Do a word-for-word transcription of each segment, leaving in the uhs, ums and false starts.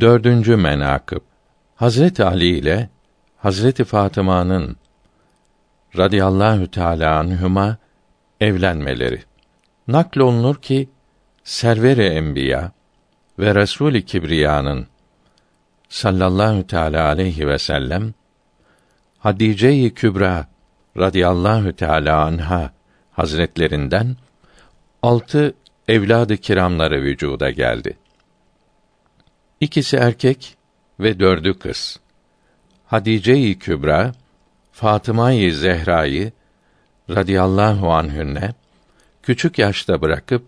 Dördüncü menâkıb Hazret-i Ali ile Hazret-i Fatıma'nın radıyallahu teâlâ anhüma evlenmeleri. Naklolunur ki Server-i Enbiya ve Rasûl-i Kübra'nın sallallahu teâlâ aleyhi ve sellem Hadîce-i Kübra radıyallahu teâlâ anha hazretlerinden altı evlad-ı kiramları vücuda geldi. İkisi erkek ve dördü kız. Hadice-i Kübra, Fatıma-i Zehra'yı radıyallahu anhünne küçük yaşta bırakıp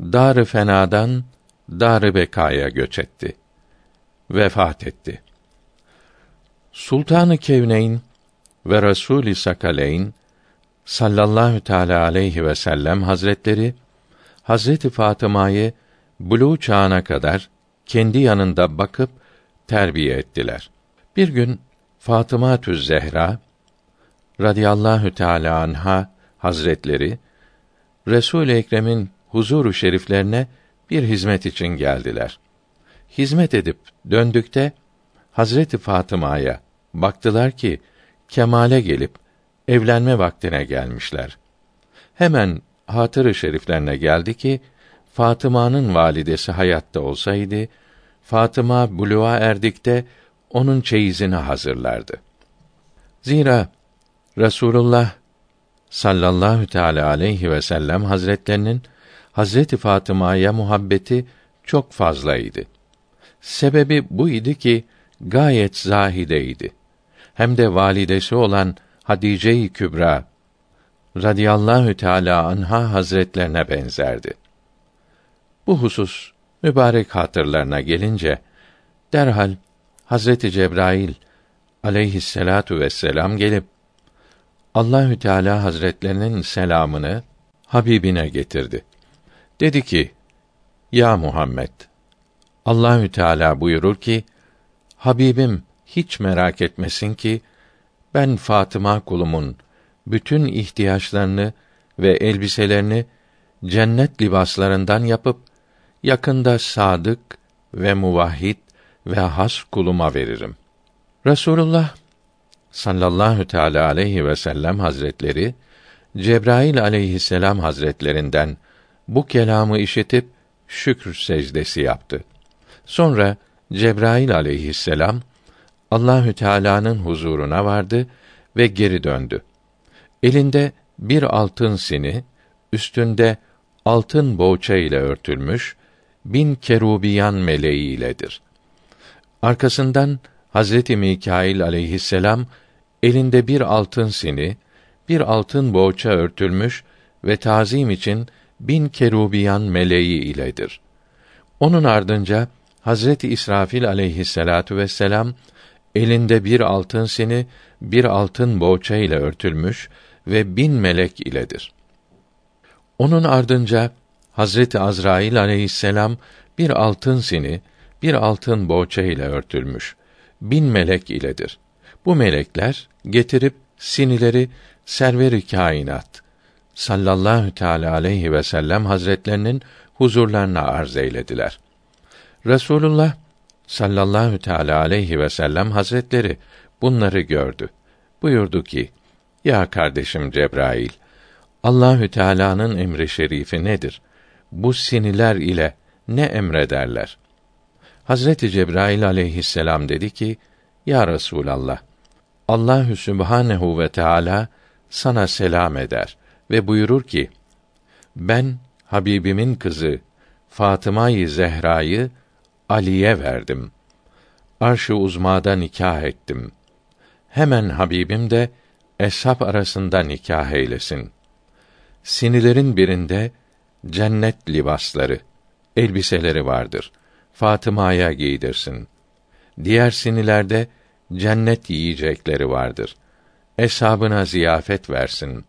dar-ı fenadan dar-ı bekaya göç etti. Vefat etti. Sultan-ı Kevneyn ve Rasûl-i Sakaleyn sallallahu teâlâ aleyhi ve sellem hazretleri Hazret-i Fatıma'yı buluğ çağına kadar kendi yanında bakıp terbiye ettiler. Bir gün Fatımatü'z-Zehra radıyallahu teâlâ anha hazretleri Resul-i Ekrem'in huzur-u şeriflerine bir hizmet için geldiler. Hizmet edip döndükte Hazret-i Fatıma'ya baktılar ki kemale gelip evlenme vaktine gelmişler. Hemen hatır-ı şeriflerine geldi ki Fatıma'nın validesi hayatta olsaydı, Fatıma buluğa erdikte onun çeyizini hazırlardı. Zira Resulullah sallallahu teâlâ aleyhi ve sellem hazretlerinin Hazret-i Fatıma'ya muhabbeti çok fazlaydı. Sebebi bu idi ki gayet zahideydi. Hem de validesi olan Hadice-i Kübra radıyallahu teâlâ anha hazretlerine benzerdi. Bu husus mübarek hatırlarına gelince derhal Hazreti Cebrail aleyhisselatu vesselam gelip Allahü Teala Hazretlerinin selamını Habibine getirdi. Dedi ki: "Ya Muhammed, Allahü Teala buyurur ki: Habibim hiç merak etmesin ki ben Fatıma kulumun bütün ihtiyaçlarını ve elbiselerini cennet libaslarından yapıp yakında sadık ve muvahhid ve has kuluma veririm." Resulullah sallallahu teâlâ aleyhi ve sellem hazretleri Cebrail aleyhisselam hazretlerinden bu kelamı işitip şükür secdesi yaptı. Sonra Cebrail aleyhisselam Allahü Teala'nın huzuruna vardı ve geri döndü. Elinde bir altın sini, üstünde altın boğça ile örtülmüş bin kerubiyan meleği iledir. Arkasından Hazreti Mikâil aleyhisselam elinde bir altın sini, bir altın boğça örtülmüş ve tazim için bin kerubiyan meleği iledir. Onun ardınca Hazreti İsrafil aleyhisselatu vesselam elinde bir altın sini, bir altın boğça ile örtülmüş ve bin melek iledir. Onun ardınca Hazreti Azrail aleyhisselam bir altın sini, bir altın boğça ile örtülmüş, bin melek iledir. Bu melekler getirip sinileri Server-i Kainat sallallahu teâlâ aleyhi ve sellem hazretlerinin huzurlarına arz eylediler. Resulullah sallallahu teâlâ aleyhi ve sellem hazretleri bunları gördü. Buyurdu ki: "Ya kardeşim Cebrail, Allahü Teala'nın emri şerifi nedir? Bu siniler ile ne emrederler?" Hazreti Cebrail aleyhisselam dedi ki: "Ya Resulallah, Allahü Sübhanehu ve Teala sana selam eder ve buyurur ki: Ben Habibimin kızı Fatıma-i Zehra'yı Ali'ye verdim. Arş-ı uzmada nikah ettim. Hemen Habibim de eshab arasında nikah eylesin. Sinilerin birinde cennet libasları, elbiseleri vardır. Fatıma'ya giydirsin. Diğer sinilerde cennet yiyecekleri vardır. Eshabına ziyafet versin."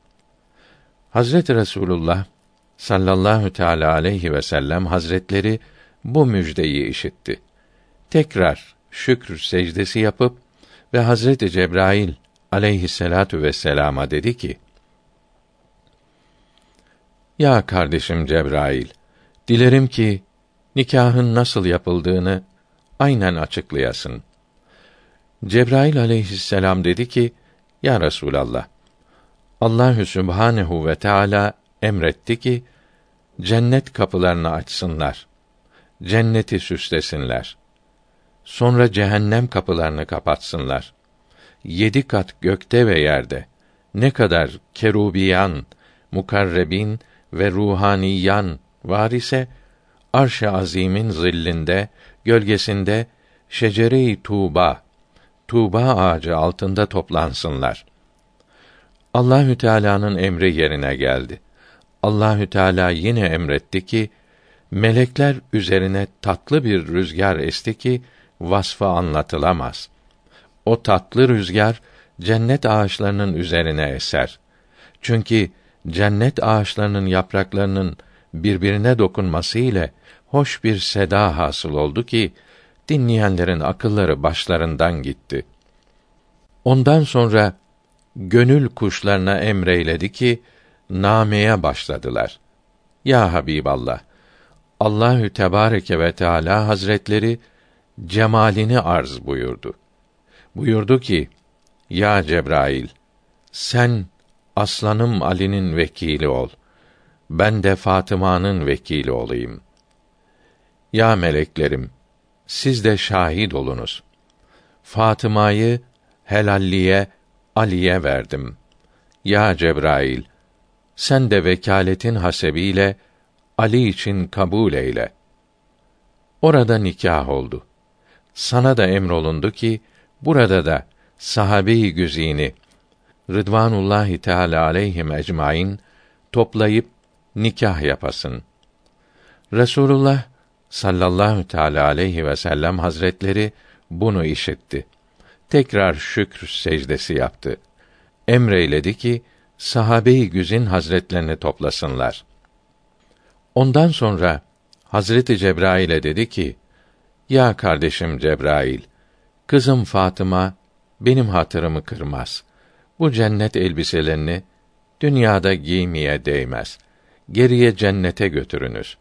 Hazreti Resulullah sallallahu teâlâ aleyhi ve sellem hazretleri bu müjdeyi işitti. Tekrar şükür secdesi yapıp ve Hazreti Cebrail aleyhisselatu vesselama dedi ki: "Ya kardeşim Cebrail, dilerim ki nikahın nasıl yapıldığını aynen açıklayasın. Cebrail aleyhisselam dedi ki, ya Resulallah, Allahü Sübhanehu ve Teala emretti ki, cennet kapılarını açsınlar, cenneti süslesinler. Sonra cehennem kapılarını kapatsınlar. Yedi kat gökte ve yerde ne kadar kerubiyan, mukarrebin ve ruhaniyan var ise, arş-ı azîmin zillinde, gölgesinde şecere-i tuğbâ, tuğba ağacı altında toplansınlar. Allahü Teala'nın emri yerine geldi. Allahü Teala yine emretti ki, melekler üzerine tatlı bir rüzgar esti ki vasfı anlatılamaz. O tatlı rüzgar cennet ağaçlarının üzerine eser. Çünkü cennet ağaçlarının yapraklarının birbirine dokunması ile hoş bir seda hasıl oldu ki dinleyenlerin akılları başlarından gitti. Ondan sonra gönül kuşlarına emreyledi ki nameye başladılar. Ya Habiballah, Allahü Tebareke ve Teala Hazretleri cemalini arz buyurdu. Buyurdu ki, ya Cebrail, sen aslanım Ali'nin vekili ol. Ben de Fatıma'nın vekili olayım. Ya meleklerim, siz de şahit olunuz. Fatıma'yı helalliye, Ali'ye verdim. Ya Cebrail, sen de vekâletin hasebiyle Ali için kabul eyle. Orada nikâh oldu. Sana da emrolundu ki burada da sahabe-i güzini Rıdvanullahi Teala aleyhim ecmaîn toplayıp nikâh yapasın. Resulullah sallallahu teala aleyhi ve sellem Hazretleri bunu işitti. Tekrar şükr secdesi yaptı. Emreyledi ki sahabe-i güzin hazretlerini toplasınlar. Ondan sonra Hazreti Cebrail'e dedi ki, ya kardeşim Cebrail, kızım Fatıma benim hatırımı kırmaz. Bu cennet elbiselerini dünyada giymeye değmez. Geriye cennete götürünüz.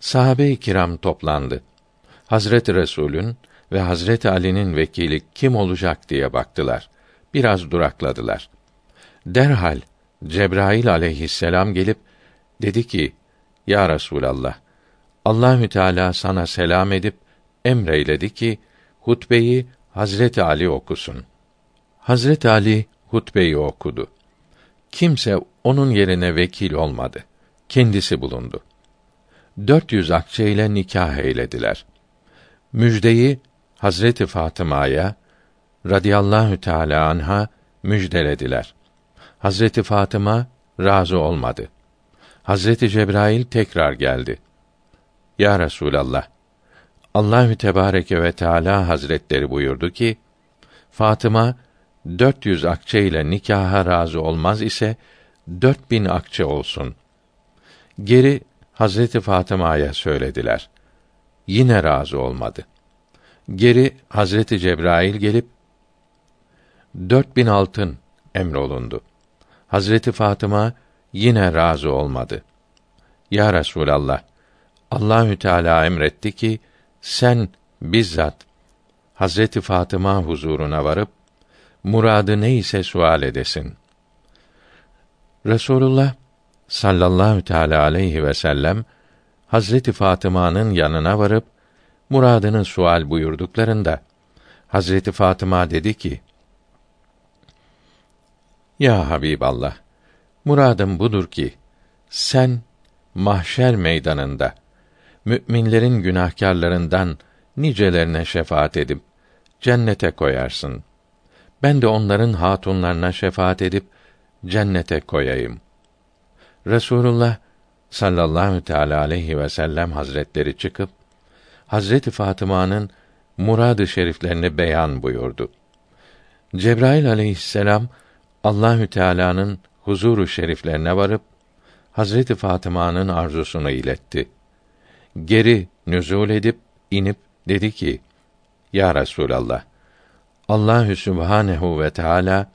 Sahabe-i kiram toplandı. Hazreti Resul'ün ve Hazreti Ali'nin vekili kim olacak diye baktılar. Biraz durakladılar. Derhal Cebrail aleyhisselam gelip dedi ki, ya Resulallah, Allahü Teala sana selam edip emreyledi ki hutbeyi Hazreti Ali okusun. Hazreti Ali hutbeyi okudu. Kimse onun yerine vekil olmadı. Kendisi bulundu. dört yüz akçe ile nikâh eylediler. Müjdeyi Hazreti Fatıma'ya radıyallahu teâlâ anha müjdelediler. Hazreti Fatıma razı olmadı. Hazreti Cebrail tekrar geldi. Ya Resulallah, Allahü Tebareke ve Teala Hazretleri buyurdu ki, Fatıma dört yüz akçe ile nikaha razı olmaz ise dört bin akçe olsun. Geri Hazreti Fatıma'ya söylediler. Yine razı olmadı. Geri Hazreti Cebrail gelip dört bin altın emrolundu. Hazreti Fatıma yine razı olmadı. Ya Resulallah, Allahü Teala emretti ki sen bizzat Hazreti Fatıma huzuruna varıp muradı neyse sual edesin. Resulullah sallallahu teala aleyhi ve sellem Hazreti Fatıma'nın yanına varıp muradını sual buyurduklarında Hazreti Fatıma dedi ki, ya Habiballah, muradım budur ki sen mahşer meydanında müminlerin günahkarlarından nicelerine şefaat edip cennete koyarsın. Ben de onların hatunlarına şefaat edip cennete koyayım. Resulullah sallallahu teala aleyhi ve sellem Hazretleri çıkıp Hazreti Fatıma'nın murad-ı şeriflerini beyan buyurdu. Cebrail aleyhisselam Allahü Teala'nın huzuru şeriflerine varıp Hazreti Fatıma'nın arzusunu iletti. Geri nüzul edip inip dedi ki, ya Resulallah, Allahü Sübhanehu ve Teala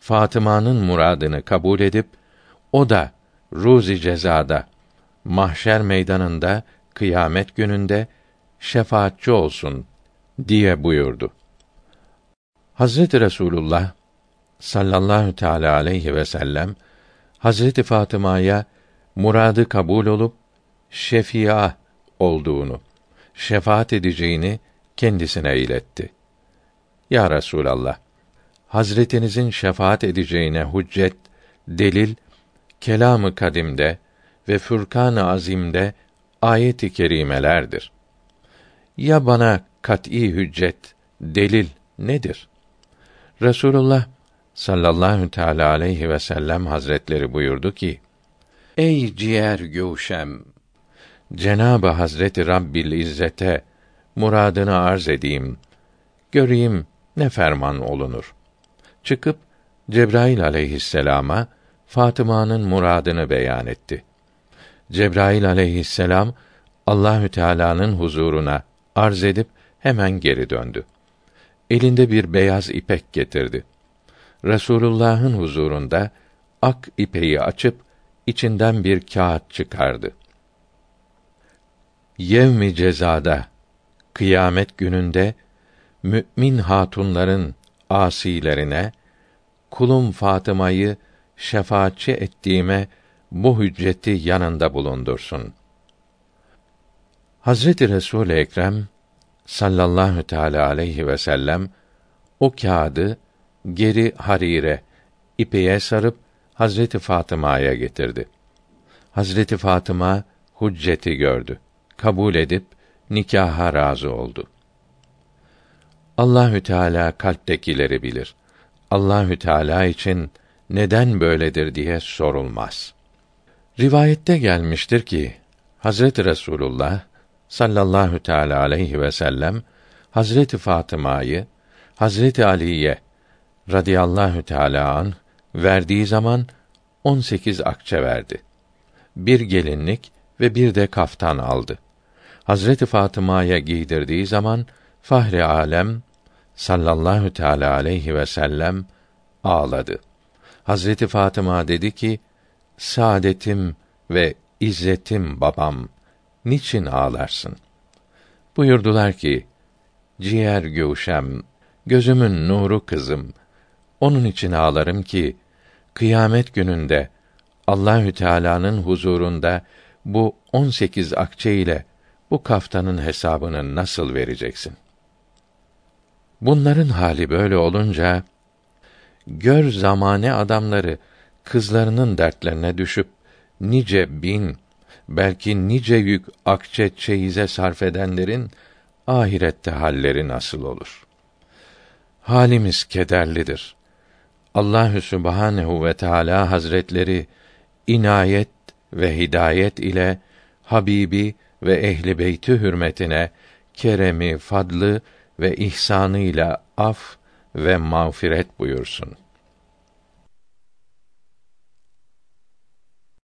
Fatıma'nın muradını kabul edip o da ruzi cezada mahşer meydanında kıyamet gününde şefaatçi olsun diye buyurdu. Hazreti Resulullah sallallahu teâlâ aleyhi ve sellem Hazreti Fatıma'ya muradı kabul olup şefia olduğunu, şefaat edeceğini kendisine iletti. Ya Resulallah, Hazretinizin şefaat edeceğine hüccet, delil, kelam-ı kadimde ve Furkan-ı Azim'de ayet-i kerimelerdir. Ya bana kat'î hüccet, delil nedir? Resulullah sallallahu teâlâ aleyhi ve sellem Hazretleri buyurdu ki: Ey ciğer gövşem, Cenab-ı Hazret-i Rabbil İzzet'e muradını arz edeyim, göreyim ne ferman olunur. Çıkıp Cebrail aleyhisselama Fatıma'nın muradını beyan etti. Cebrail aleyhisselam Allahü Teala'nın huzuruna arz edip hemen geri döndü. Elinde bir beyaz ipek getirdi. Resulullah'ın huzurunda ak ipeği açıp içinden bir kağıt çıkardı. Yevmi cezada, kıyamet gününde mümin hatunların asilerine kulum Fatıma'yı şefaatçi ettiğime bu hücceti yanında bulundursun. Hazreti Resul-i Ekrem sallallahu teâlâ aleyhi ve sellem o kağıdı geri harire, ipeye sarıp Hazreti Fatıma'ya getirdi. Hazreti Fatıma hücceti gördü, kabul edip nikaha razı oldu. Allahü Teala kalptekileri bilir. Allahü Teala için neden böyledir diye sorulmaz. Rivayette gelmiştir ki Hazreti Resulullah sallallahu teâlâ aleyhi ve sellem Hazreti Fatıma'yı Hazreti Ali'ye radıyallahu teâlâ anh verdiği zaman on sekiz akçe verdi. Bir gelinlik ve bir de kaftan aldı. Hazreti Fatıma'ya giydirdiği zaman Fahri âlem sallallahu teâlâ aleyhi ve sellem ağladı. Hazreti Fatıma dedi ki: Saadetim ve izzetim babam, niçin ağlarsın? Buyurdular ki: Ciğer gövşem, gözümün nuru kızım, onun için ağlarım ki kıyamet gününde Allahü Teala'nın huzurunda bu on sekiz akçe ile bu kaftanın hesabını nasıl vereceksin? Bunların hali böyle olunca, gör zamane adamları kızlarının dertlerine düşüp nice bin, belki nice yük akçe çeyize sarf edenlerin ahirette halleri nasıl olur? Halimiz kederlidir. Allahü Sübhanehu ve Teala Hazretleri inayet ve hidayet ile Habibi ve Ehlibeyti hürmetine keremi, fadlı ve ihsanıyla af ve mağfiret buyursun.